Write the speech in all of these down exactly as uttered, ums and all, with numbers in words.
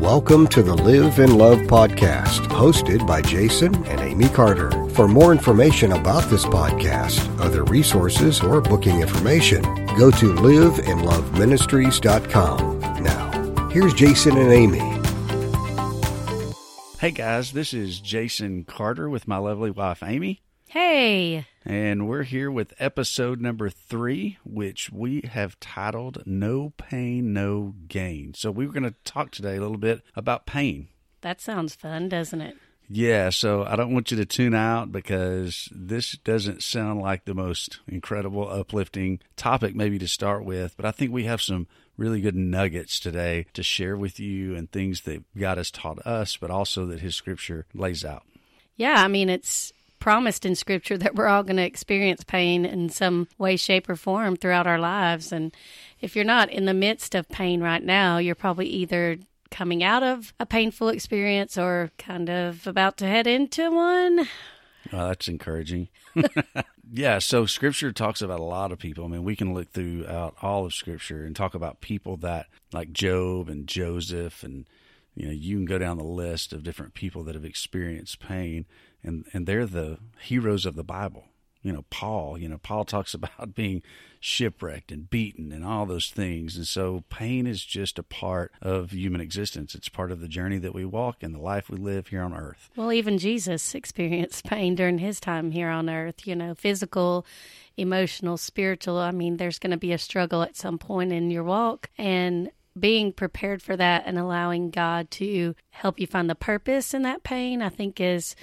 Welcome to the Live and Love Podcast, hosted by Jason and Amy Carter. For more information about this podcast, other resources, or booking information, go to live and love ministries dot com. Now, here's Jason and Amy. Hey guys, this is Jason Carter with my lovely wife, Amy. Hey. And we're here with episode number three, which we have titled No Pain, No Gain. So we were going to talk today a little bit about pain. That sounds fun, doesn't it? Yeah, so I don't want you to tune out because this doesn't sound like the most incredible, uplifting topic maybe to start with, but I think we have some really good nuggets today to share with you and things that God has taught us, but also that His Scripture lays out. Yeah, I mean, it's promised in Scripture that we're all going to experience pain in some way, shape, or form throughout our lives. And if you're not in the midst of pain right now, you're probably either coming out of a painful experience or kind of about to head into one. Oh, that's encouraging. Yeah, so Scripture talks about a lot of people. I mean, we can look throughout all of Scripture and talk about people that, like Job and Joseph, and you know, you can go down the list of different people that have experienced pain, and, and they're the heroes of the Bible. You know, Paul, you know, Paul talks about being shipwrecked and beaten and all those things. And so pain is just a part of human existence. It's part of the journey that we walk and the life we live here on earth. Well, even Jesus experienced pain during his time here on earth, you know, physical, emotional, spiritual. I mean, there's going to be a struggle at some point in your walk, and being prepared for that and allowing God to help you find the purpose in that pain, I think, is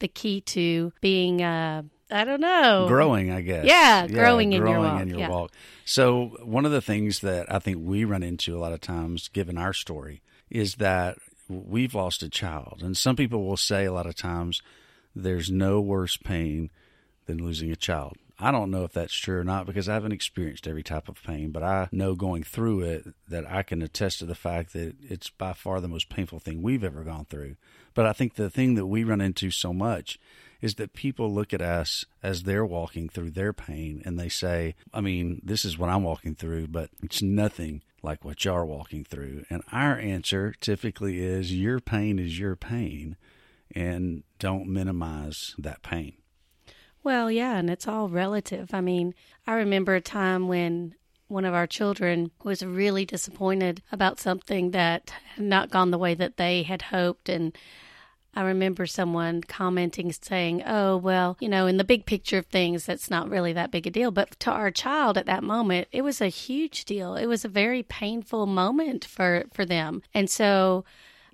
the key to being uh I don't know. Growing, I guess. Yeah, growing, yeah, growing in your walk. In your yeah. walk. So one of the things that I think we run into a lot of times, given our story, is that we've lost a child. And some people will say a lot of times, there's no worse pain than losing a child. I don't know if that's true or not because I haven't experienced every type of pain, but I know going through it that I can attest to the fact that it's by far the most painful thing we've ever gone through. But I think the thing that we run into so much is that people look at us as they're walking through their pain and they say, I mean, this is what I'm walking through, but it's nothing like what you're walking through. And our answer typically is, your pain is your pain, and don't minimize that pain. Well, yeah, and it's all relative. I mean, I remember a time when one of our children was really disappointed about something that had not gone the way that they had hoped, and I remember someone commenting, saying, oh, well, you know, in the big picture of things, that's not really that big a deal. But to our child at that moment, it was a huge deal. It was a very painful moment for, for them. And so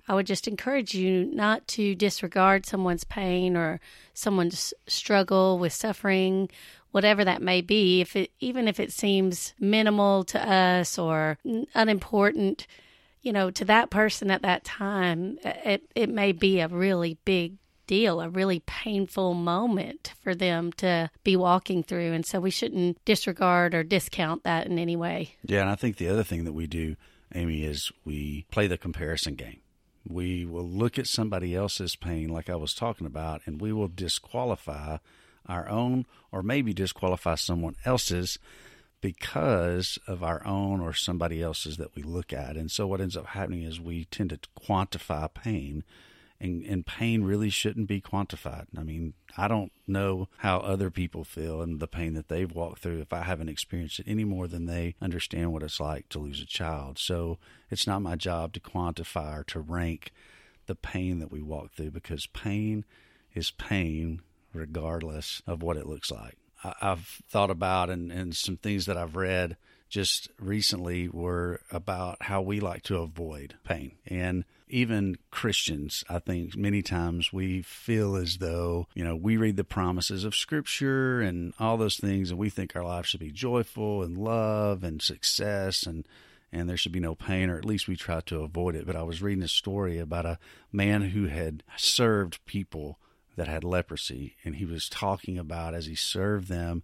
I would just encourage you not to disregard someone's pain or someone's struggle with suffering, whatever that may be, if it, even if it seems minimal to us or unimportant. You know, to that person at that time, it, it may be a really big deal, a really painful moment for them to be walking through. And so we shouldn't disregard or discount that in any way. Yeah, and I think the other thing that we do, Amy, is we play the comparison game. We will look at somebody else's pain, like I was talking about, and we will disqualify our own, or maybe disqualify someone else's, because of our own or somebody else's that we look at. And so what ends up happening is we tend to quantify pain, and, and pain really shouldn't be quantified. I mean, I don't know how other people feel and the pain that they've walked through if I haven't experienced it any more than they understand what it's like to lose a child. So it's not my job to quantify or to rank the pain that we walk through, because pain is pain regardless of what it looks like. I've thought about, and, and some things that I've read just recently were about how we like to avoid pain. And even Christians, I think many times we feel as though, you know, we read the promises of Scripture and all those things, and we think our life should be joyful and love and success, and and there should be no pain, or at least we try to avoid it. But I was reading a story about a man who had served people that had leprosy, and he was talking about, as he served them,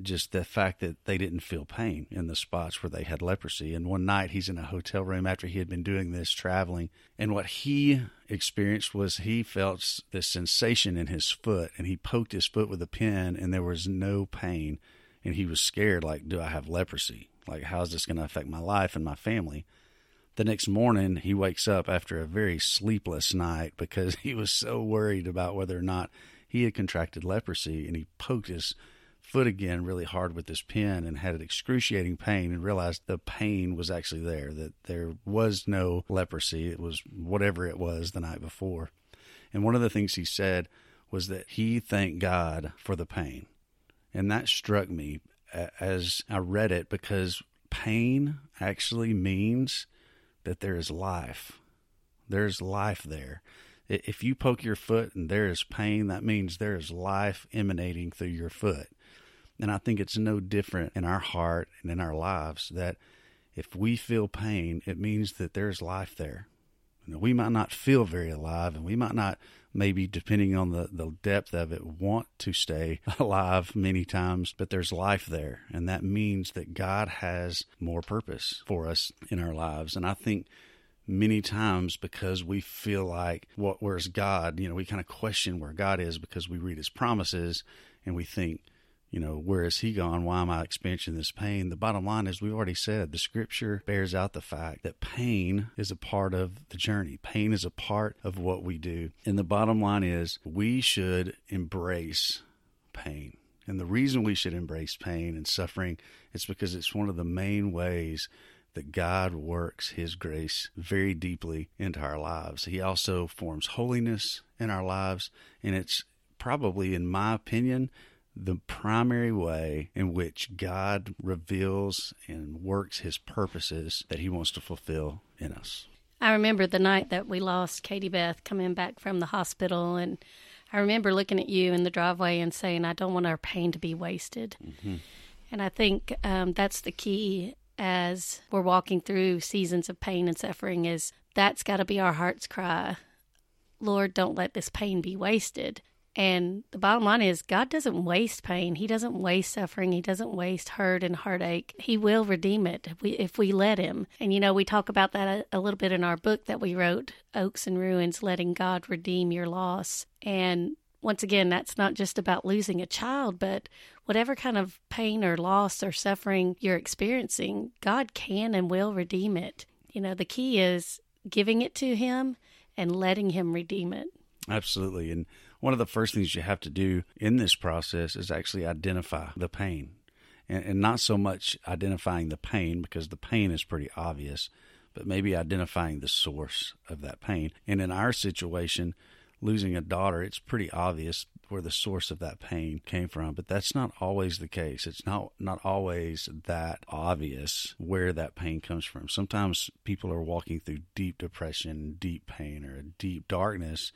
just the fact that they didn't feel pain in the spots where they had leprosy. And one night he's in a hotel room after he had been doing this traveling, and what he experienced was he felt this sensation in his foot, and he poked his foot with a pin, and there was no pain. And he was scared, like, do I have leprosy? Like, how is this going to affect my life and my family? The next morning, he wakes up after a very sleepless night because he was so worried about whether or not he had contracted leprosy, and he poked his foot again really hard with his pen and had an excruciating pain and realized the pain was actually there, that there was no leprosy. It was whatever it was the night before. And one of the things he said was that he thanked God for the pain. And that struck me as I read it, because pain actually means that there is life. There's life there. If you poke your foot and there is pain, that means there is life emanating through your foot. And I think it's no different in our heart and in our lives, that if we feel pain, it means that there's life there. You know, we might not feel very alive, and we might not, maybe depending on the, the depth of it, want to stay alive many times, but there's life there. And that means that God has more purpose for us in our lives. And I think many times, because we feel like, what, where's God? You know, we kind of question where God is, because we read his promises and we think, you know, where is he gone? Why am I experiencing this pain? The bottom line is, we've already said, the scripture bears out the fact that pain is a part of the journey. Pain is a part of what we do. And the bottom line is, we should embrace pain. And the reason we should embrace pain and suffering is because it's one of the main ways that God works his grace very deeply into our lives. He also forms holiness in our lives, and it's probably, in my opinion, the primary way in which God reveals and works his purposes that he wants to fulfill in us. I remember the night that we lost Katie Beth coming back from the hospital, and I remember looking at you in the driveway and saying, I don't want our pain to be wasted. Mm-hmm. And I think um, that's the key as we're walking through seasons of pain and suffering, is that's got to be our heart's cry. Lord, don't let this pain be wasted. And the bottom line is, God doesn't waste pain. He doesn't waste suffering. He doesn't waste hurt and heartache. He will redeem it if we, if we let him. And, you know, we talk about that a, a little bit in our book that we wrote, Oaks and Ruins, Letting God Redeem Your Loss. And once again, that's not just about losing a child, but whatever kind of pain or loss or suffering you're experiencing, God can and will redeem it. You know, the key is giving it to him and letting him redeem it. Absolutely. And one of the first things you have to do in this process is actually identify the pain, and, and not so much identifying the pain, because the pain is pretty obvious, but maybe identifying the source of that pain. And in our situation, losing a daughter, it's pretty obvious where the source of that pain came from, but that's not always the case. It's not, not always that obvious where that pain comes from. Sometimes people are walking through deep depression, deep pain, or a deep darkness,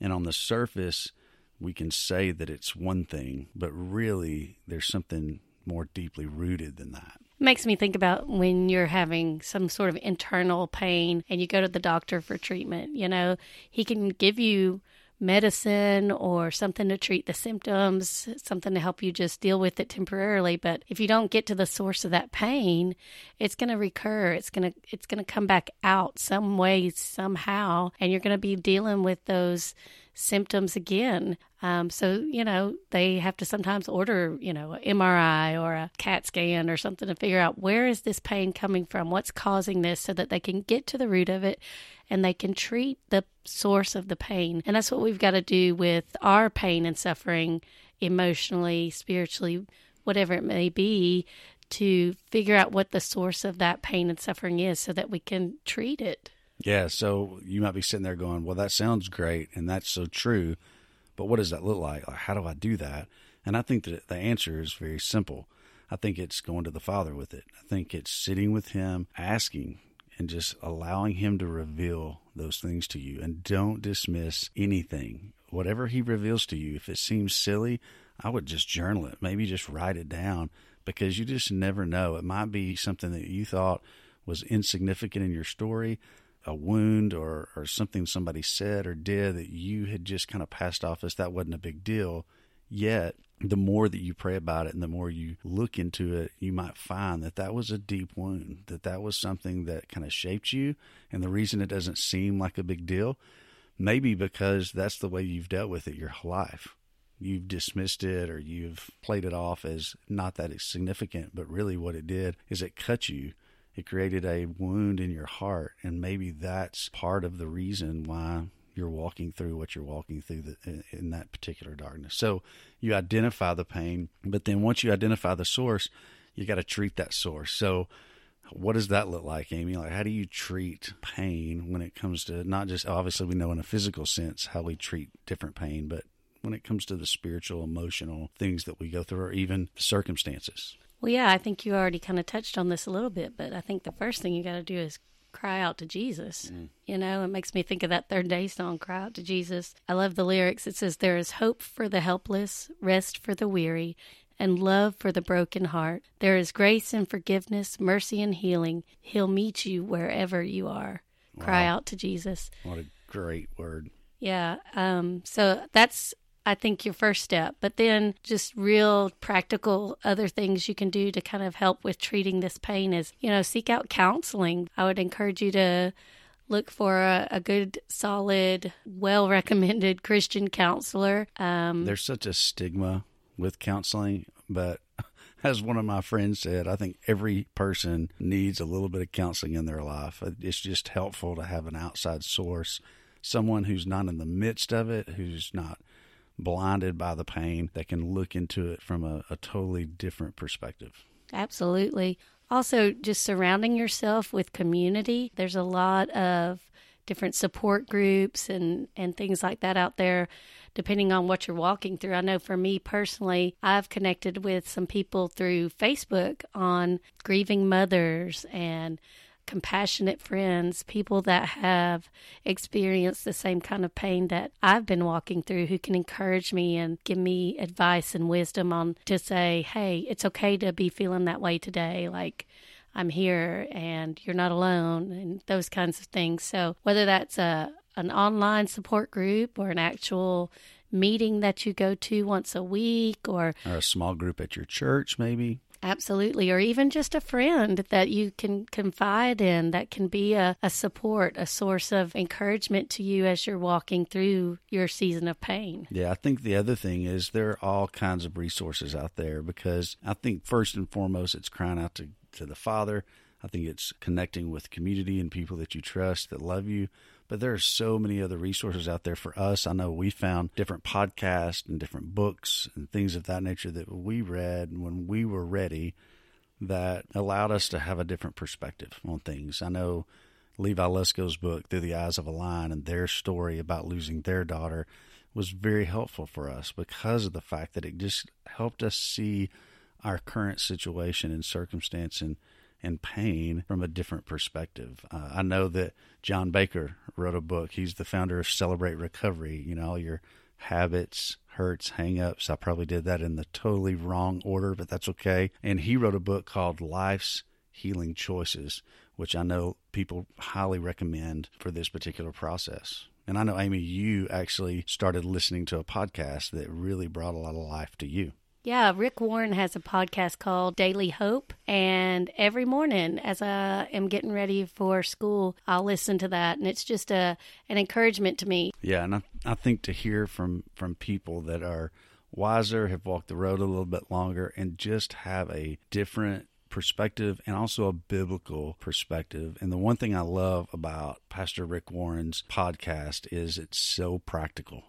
and on the surface, we can say that it's one thing, but really there's something more deeply rooted than that. Makes me think about when you're having some sort of internal pain and you go to the doctor for treatment. You know, he can give you medicine or something to treat the symptoms, something to help you just deal with it temporarily. But if you don't get to the source of that pain, it's going to recur. It's going to it's going to come back out some way, somehow, and you're going to be dealing with those symptoms again. Um, so, you know, they have to sometimes order, you know, an M R I or a CAT scan or something to figure out, where is this pain coming from? What's causing this, so that they can get to the root of it and they can treat the source of the pain. And that's what we've got to do with our pain and suffering, emotionally, spiritually, whatever it may be, to figure out what the source of that pain and suffering is, so that we can treat it. Yeah, so you might be sitting there going, well, that sounds great, and that's so true, but what does that look like? Like, how do I do that? And I think that the answer is very simple. I think it's going to the Father with it. I think it's sitting with him, asking, and just allowing him to reveal those things to you. And don't dismiss anything. Whatever he reveals to you, if it seems silly, I would just journal it. Maybe just write it down, because you just never know. It might be something that you thought was insignificant in your story, a wound or, or something somebody said or did that you had just kind of passed off as that wasn't a big deal. Yet, the more that you pray about it and the more you look into it, you might find that that was a deep wound, that that was something that kind of shaped you. And the reason it doesn't seem like a big deal, maybe because that's the way you've dealt with it your whole life. You've dismissed it, or you've played it off as not that it's significant, but really what it did is it cut you It created a wound in your heart, and maybe that's part of the reason why you're walking through what you're walking through the, in that particular darkness. So you identify the pain, but then once you identify the source, you got to treat that source. So what does that look like, Amy? Like, how do you treat pain when it comes to not just, obviously we know in a physical sense how we treat different pain, but when it comes to the spiritual, emotional things that we go through, or even circumstances? Well, yeah, I think you already kind of touched on this a little bit, but I think the first thing you got to do is cry out to Jesus. Mm. You know, it makes me think of that Third Day song, Cry Out to Jesus. I love the lyrics. It says, there is hope for the helpless, rest for the weary, and love for the broken heart. There is grace and forgiveness, mercy and healing. He'll meet you wherever you are. Wow. Cry out to Jesus. What a great word. Yeah. Um, so that's, I think, your first step, but then just real practical other things you can do to kind of help with treating this pain is, you know, seek out counseling. I would encourage you to look for a, a good, solid, well-recommended Christian counselor. Um, There's such a stigma with counseling, but as one of my friends said, I think every person needs a little bit of counseling in their life. It's just helpful to have an outside source, someone who's not in the midst of it, who's not blinded by the pain, that can look into it from a, a totally different perspective. Absolutely. Also, just surrounding yourself with community. There's a lot of different support groups and, and things like that out there, depending on what you're walking through. I know for me personally, I've connected with some people through Facebook on grieving mothers and Compassionate Friends, people that have experienced the same kind of pain that I've been walking through, who can encourage me and give me advice and wisdom on to say, hey, it's okay to be feeling that way today. Like, I'm here and you're not alone, and those kinds of things. So whether that's a an online support group or an actual meeting that you go to once a week, or, or a small group at your church, maybe. Absolutely. Or even just a friend that you can confide in, that can be a, a support, a source of encouragement to you as you're walking through your season of pain. Yeah, I think the other thing is there are all kinds of resources out there, because I think first and foremost, it's crying out to, to the Father. I think it's connecting with community and people that you trust that love you. But there are so many other resources out there for us. I know we found different podcasts and different books and things of that nature that we read when we were ready that allowed us to have a different perspective on things. I know Levi Lesko's book, Through the Eyes of a Lion, and their story about losing their daughter was very helpful for us because of the fact that it just helped us see our current situation and circumstance and and pain from a different perspective. Uh, I know that John Baker wrote a book. He's the founder of Celebrate Recovery. You know, all your habits, hurts, hang-ups. I probably did that in the totally wrong order, but that's okay. And he wrote a book called Life's Healing Choices, which I know people highly recommend for this particular process. And I know, Amy, you actually started listening to a podcast that really brought a lot of life to you. Yeah, Rick Warren has a podcast called Daily Hope, and every morning as I am getting ready for school, I'll listen to that, and it's just a an encouragement to me. Yeah, and I, I think to hear from, from people that are wiser, have walked the road a little bit longer, and just have a different perspective and also a biblical perspective. And the one thing I love about Pastor Rick Warren's podcast is it's so practical.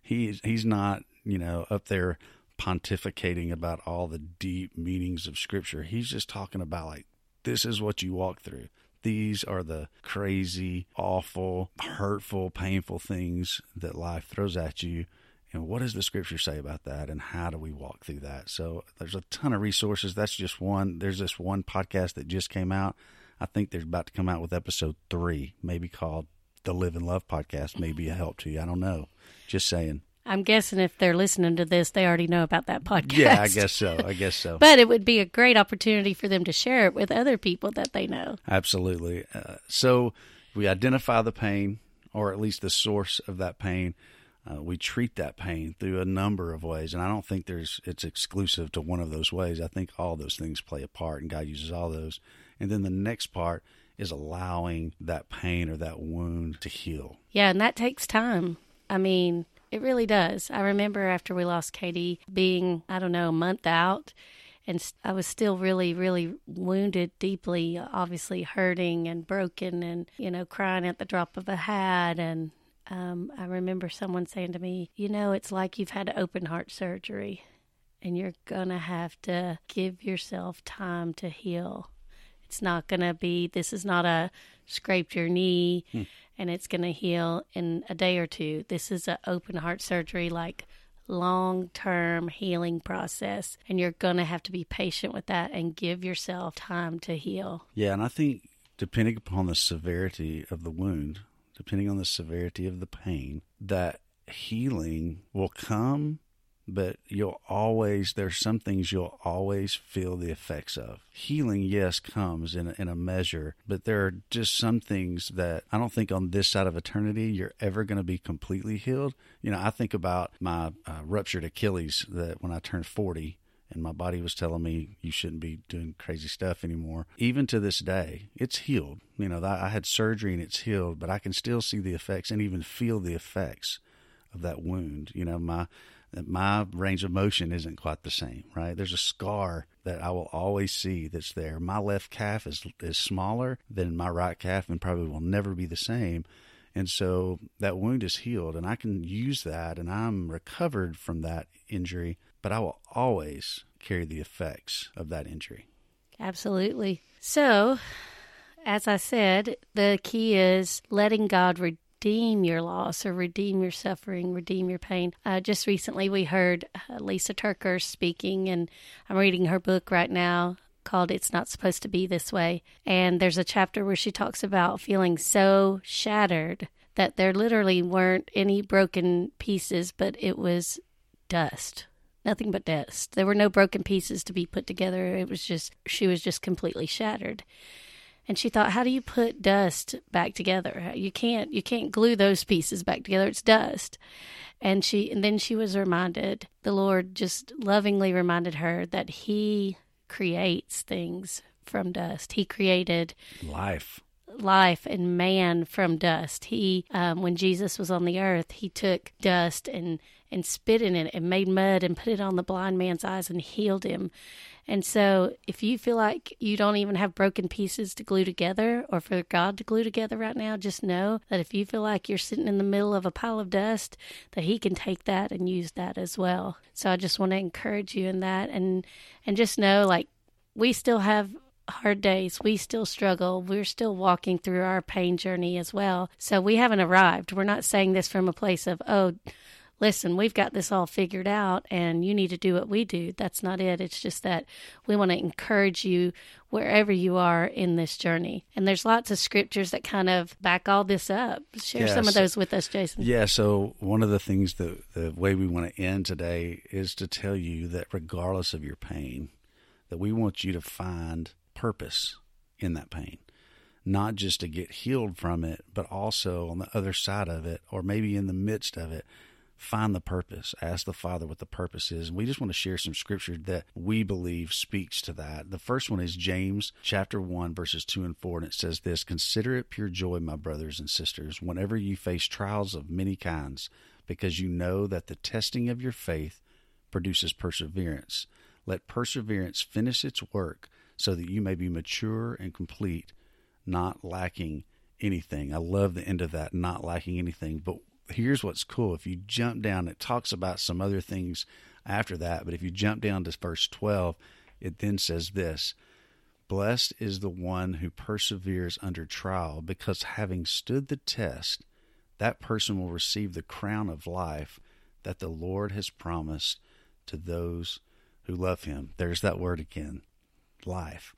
He, he's not, you know, up there pontificating about all the deep meanings of Scripture. He's just talking about, like, this is what you walk through. These are the crazy, awful, hurtful, painful things that life throws at you. And what does the Scripture say about that? And how do we walk through that? So there's a ton of resources. That's just one. There's this one podcast that just came out. I think they're about to come out with episode three, maybe called the Live and Love Podcast. Maybe a help to you. I don't know. Just saying. I'm guessing if they're listening to this, they already know about that podcast. Yeah, I guess so. I guess so. But it would be a great opportunity for them to share it with other people that they know. Absolutely. Uh, so we identify the pain, or at least the source of that pain. Uh, we treat that pain through a number of ways. And I don't think there's it's exclusive to one of those ways. I think all those things play a part, and God uses all those. And then the next part is allowing that pain or that wound to heal. Yeah, and that takes time. I mean, it really does. I remember after we lost Katie being, I don't know, a month out, And I was still really, really wounded, deeply, obviously hurting and broken and, you know, crying at the drop of a hat. And um, I remember someone saying to me, you know, it's like you've had open heart surgery and you're going to have to give yourself time to heal. It's not going to be, this is not a scrape your knee hmm. and it's going to heal in a day or two. This is an open heart surgery, like long-term healing process, and you're going to have to be patient with that and give yourself time to heal. Yeah, and I think depending upon the severity of the wound, depending on the severity of the pain, that healing will come, but you'll always, there's some things you'll always feel the effects of. Healing, yes, comes in a, in a measure, but there are just some things that I don't think on this side of eternity you're ever going to be completely healed. You know, I think about my uh, ruptured Achilles that when I turned forty and my body was telling me you shouldn't be doing crazy stuff anymore. Even to this day, it's healed. You know, I had surgery and it's healed, but I can still see the effects and even feel the effects of that wound. You know, my... my range of motion isn't quite the same, right? There's a scar that I will always see that's there. My left calf is is smaller than my right calf and probably will never be the same. And so that wound is healed and I can use that and I'm recovered from that injury, but I will always carry the effects of that injury. Absolutely. So, as I said, the key is letting God redeem. Redeem your loss or redeem your suffering, redeem your pain. Uh, just recently we heard uh, Lisa Turker speaking, and I'm reading her book right now called It's Not Supposed to Be This Way. And there's a chapter where she talks about feeling so shattered that there literally weren't any broken pieces, but it was dust. Nothing but dust. There were no broken pieces to be put together. It was just, she was just completely shattered. And she thought, how do you put dust back together? You can't, you can't glue those pieces back together. It's dust. And she, and then she was reminded, the Lord just lovingly reminded her that He creates things from dust. He created life, life and man from dust. He, um, when Jesus was on the earth, He took dust and, and spit in it and made mud and put it on the blind man's eyes and healed him. And so if you feel like you don't even have broken pieces to glue together or for God to glue together right now, just know that if you feel like you're sitting in the middle of a pile of dust, that He can take that and use that as well. So I just want to encourage you in that, and and just know, like, we still have hard days. We still struggle. We're still walking through our pain journey as well. So we haven't arrived. We're not saying this from a place of, oh, listen, we've got this all figured out and you need to do what we do. That's not it. It's just that we want to encourage you wherever you are in this journey. And there's lots of scriptures that kind of back all this up. Share yeah, some so, of those with us, Jason. Yeah, so one of the things that the way we want to end today is to tell you that regardless of your pain, that we want you to find purpose in that pain. Not just to get healed from it, but also on the other side of it, or maybe in the midst of it, find the purpose. Ask the Father what the purpose is. And we just want to share some scripture that we believe speaks to that. The first one is James chapter one, verses two and four. And it says this, "Consider it pure joy, my brothers and sisters, whenever you face trials of many kinds, because you know that the testing of your faith produces perseverance. Let perseverance finish its work so that you may be mature and complete, not lacking anything." I love the end of that, not lacking anything. But here's what's cool. If you jump down, it talks about some other things after that, but if you jump down to verse twelve, it then says this, "Blessed is the one who perseveres under trial, because having stood the test, that person will receive the crown of life that the Lord has promised to those who love Him." There's that word again, life.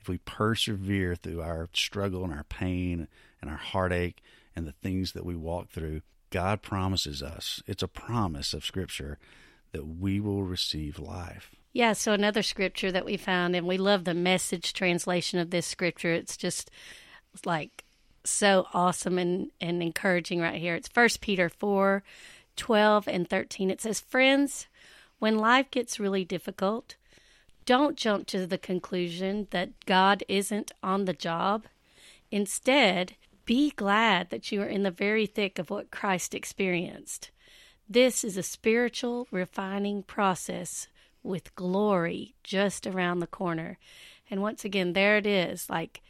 If we persevere through our struggle and our pain and our heartache and the things that we walk through, God promises us, it's a promise of Scripture, that we will receive life. Yeah, so another Scripture that we found, and we love the Message translation of this Scripture. It's just like so awesome and, and encouraging right here. It's First Peter four, twelve and thirteen. It says, "Friends, when life gets really difficult, don't jump to the conclusion that God isn't on the job. Instead, be glad that you are in the very thick of what Christ experienced. This is a spiritual refining process with glory just around the corner. And once again, there it is. Like,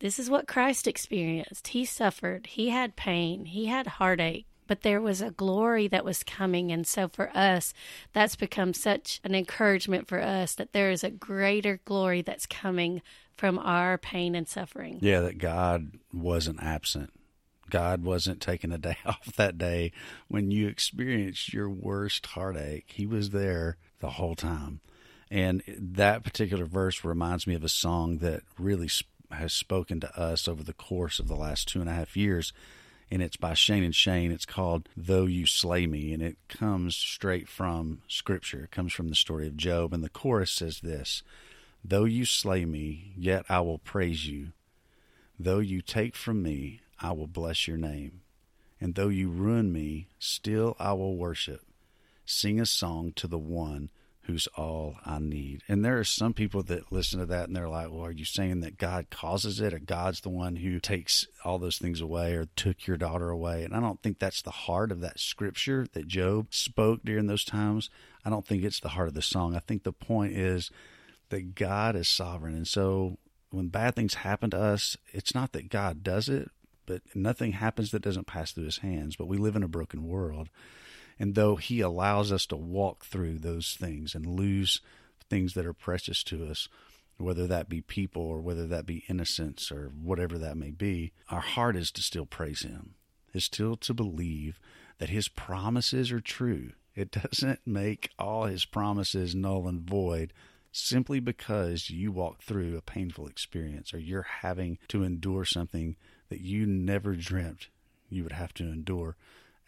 this is what Christ experienced. He suffered. He had pain. He had heartache. But there was a glory that was coming. And so for us, that's become such an encouragement for us that there is a greater glory that's coming from our pain and suffering. Yeah, that God wasn't absent. God wasn't taking a day off that day when you experienced your worst heartache. He was there the whole time. And that particular verse reminds me of a song that really has spoken to us over the course of the last two and a half years. And it's by Shane and Shane. It's called Though You Slay Me. And it comes straight from Scripture. It comes from the story of Job. And the chorus says this: though you slay me, yet I will praise you. Though you take from me, I will bless your name. And though you ruin me, still I will worship. Sing a song to the one who's all I need. And there are some people that listen to that and they're like, well, are you saying that God causes it, or God's the one who takes all those things away, or took your daughter away? And I don't think that's the heart of that scripture that Job spoke during those times. I don't think it's the heart of the song. I think the point is that God is sovereign. And so when bad things happen to us, it's not that God does it, but nothing happens that doesn't pass through his hands. But we live in a broken world. And though he allows us to walk through those things and lose things that are precious to us, whether that be people or whether that be innocence or whatever that may be, our heart is to still praise him, is still to believe that his promises are true. It doesn't make all his promises null and void simply because you walk through a painful experience or you're having to endure something that you never dreamt you would have to endure.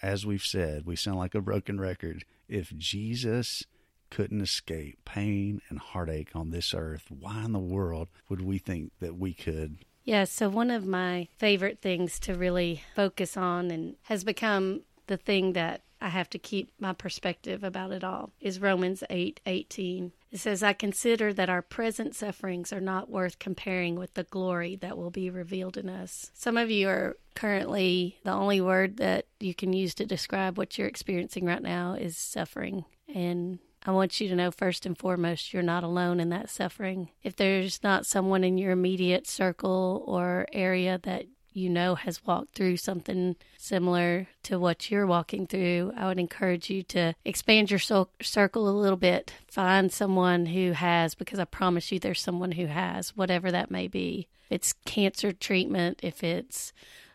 As we've said, we sound like a broken record. If Jesus couldn't escape pain and heartache on this earth, why in the world would we think that we could? Yeah, so one of my favorite things to really focus on, and has become the thing that I have to keep my perspective about it all, is Romans eight eighteen. It says, I consider that our present sufferings are not worth comparing with the glory that will be revealed in us. Some of you are currently, the only word that you can use to describe what you're experiencing right now is suffering. And I want you to know, first and foremost, you're not alone in that suffering. If there's not someone in your immediate circle or area that you know has walked through something similar to what you're walking through, I would encourage you to expand your circle a little bit. Find someone who has, because I promise you there's someone who has, whatever that may be. If it's cancer treatment, if it's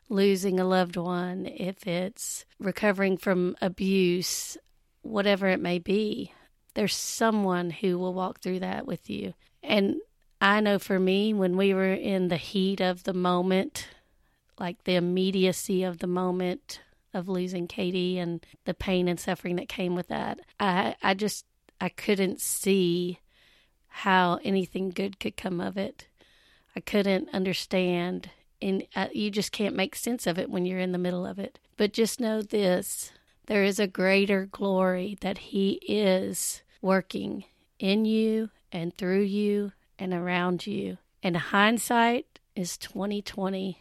losing a loved one, if it's recovering from abuse, whatever it may be, there's someone who will walk through that with you. And I know for me, when we were in the heat of the moment, like the immediacy of the moment of losing Katie and the pain and suffering that came with that, I I just, I couldn't see how anything good could come of it. I couldn't understand, and I, you just can't make sense of it when you're in the middle of it. But just know this, there is a greater glory that he is working in you and through you and around you. And hindsight is twenty twenty.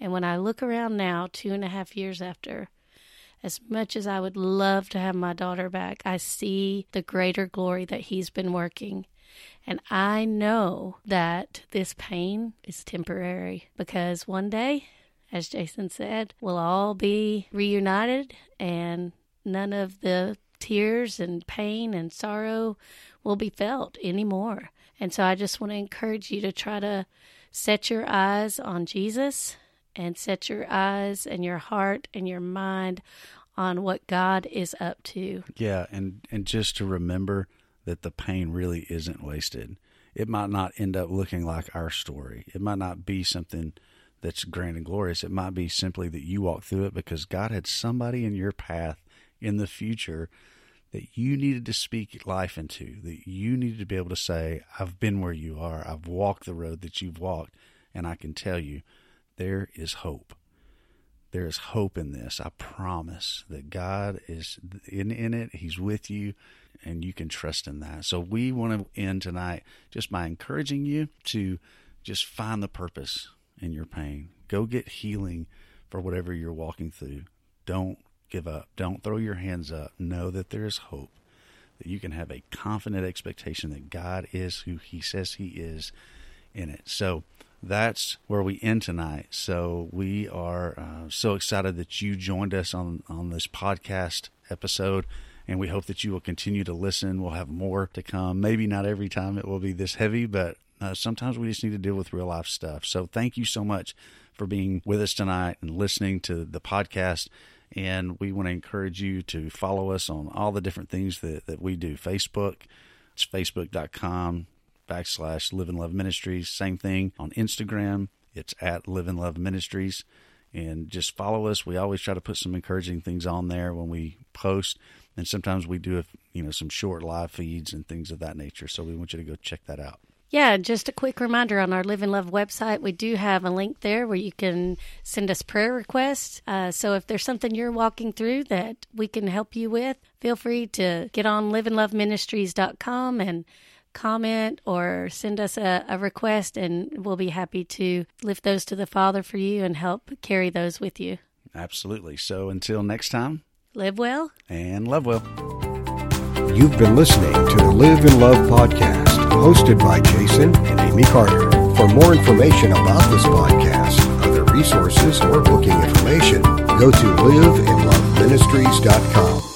And when I look around now, two and a half years after, as much as I would love to have my daughter back, I see the greater glory that he's been working. And I know that this pain is temporary, because one day, as Jason said, we'll all be reunited, and none of the tears and pain and sorrow will be felt anymore. And so I just want to encourage you to try to set your eyes on Jesus, and set your eyes and your heart and your mind on what God is up to. Yeah, and, and just to remember that the pain really isn't wasted. It might not end up looking like our story. It might not be something that's grand and glorious. It might be simply that you walk through it because God had somebody in your path in the future that you needed to speak life into, that you needed to be able to say, I've been where you are. I've walked the road that you've walked, and I can tell you, there is hope. There is hope in this. I promise that God is in, in it. He's with you, and you can trust in that. So we want to end tonight just by encouraging you to just find the purpose in your pain. Go get healing for whatever you're walking through. Don't give up. Don't throw your hands up. Know that there is hope. that you can have a confident expectation that God is who he says he is in it. So that's where we end tonight. So we are uh, so excited that you joined us on, on this podcast episode, and we hope that you will continue to listen. We'll have more to come. Maybe not every time it will be this heavy, but uh, sometimes we just need to deal with real life stuff. So thank you so much for being with us tonight and listening to the podcast. And we want to encourage you to follow us on all the different things that, that we do. Facebook, it's facebook.com backslash Live and Love Ministries. Same thing on Instagram, it's at Live and Love Ministries. And just follow us. We always try to put some encouraging things on there when we post. And sometimes we do, you know, some short live feeds and things of that nature. So we want you to go check that out. Yeah, just a quick reminder on our Live and Love website, we do have a link there where you can send us prayer requests. Uh, so if there's something you're walking through that we can help you with, feel free to get on live and love ministries dot com and comment or send us a, a request, and we'll be happy to lift those to the Father for you and help carry those with you. Absolutely. So until next time, live well and love well. You've been listening to the Live and Love podcast, hosted by Jason and Amy Carter. For more information about this podcast, other resources, or booking information, go to live and love ministries dot com.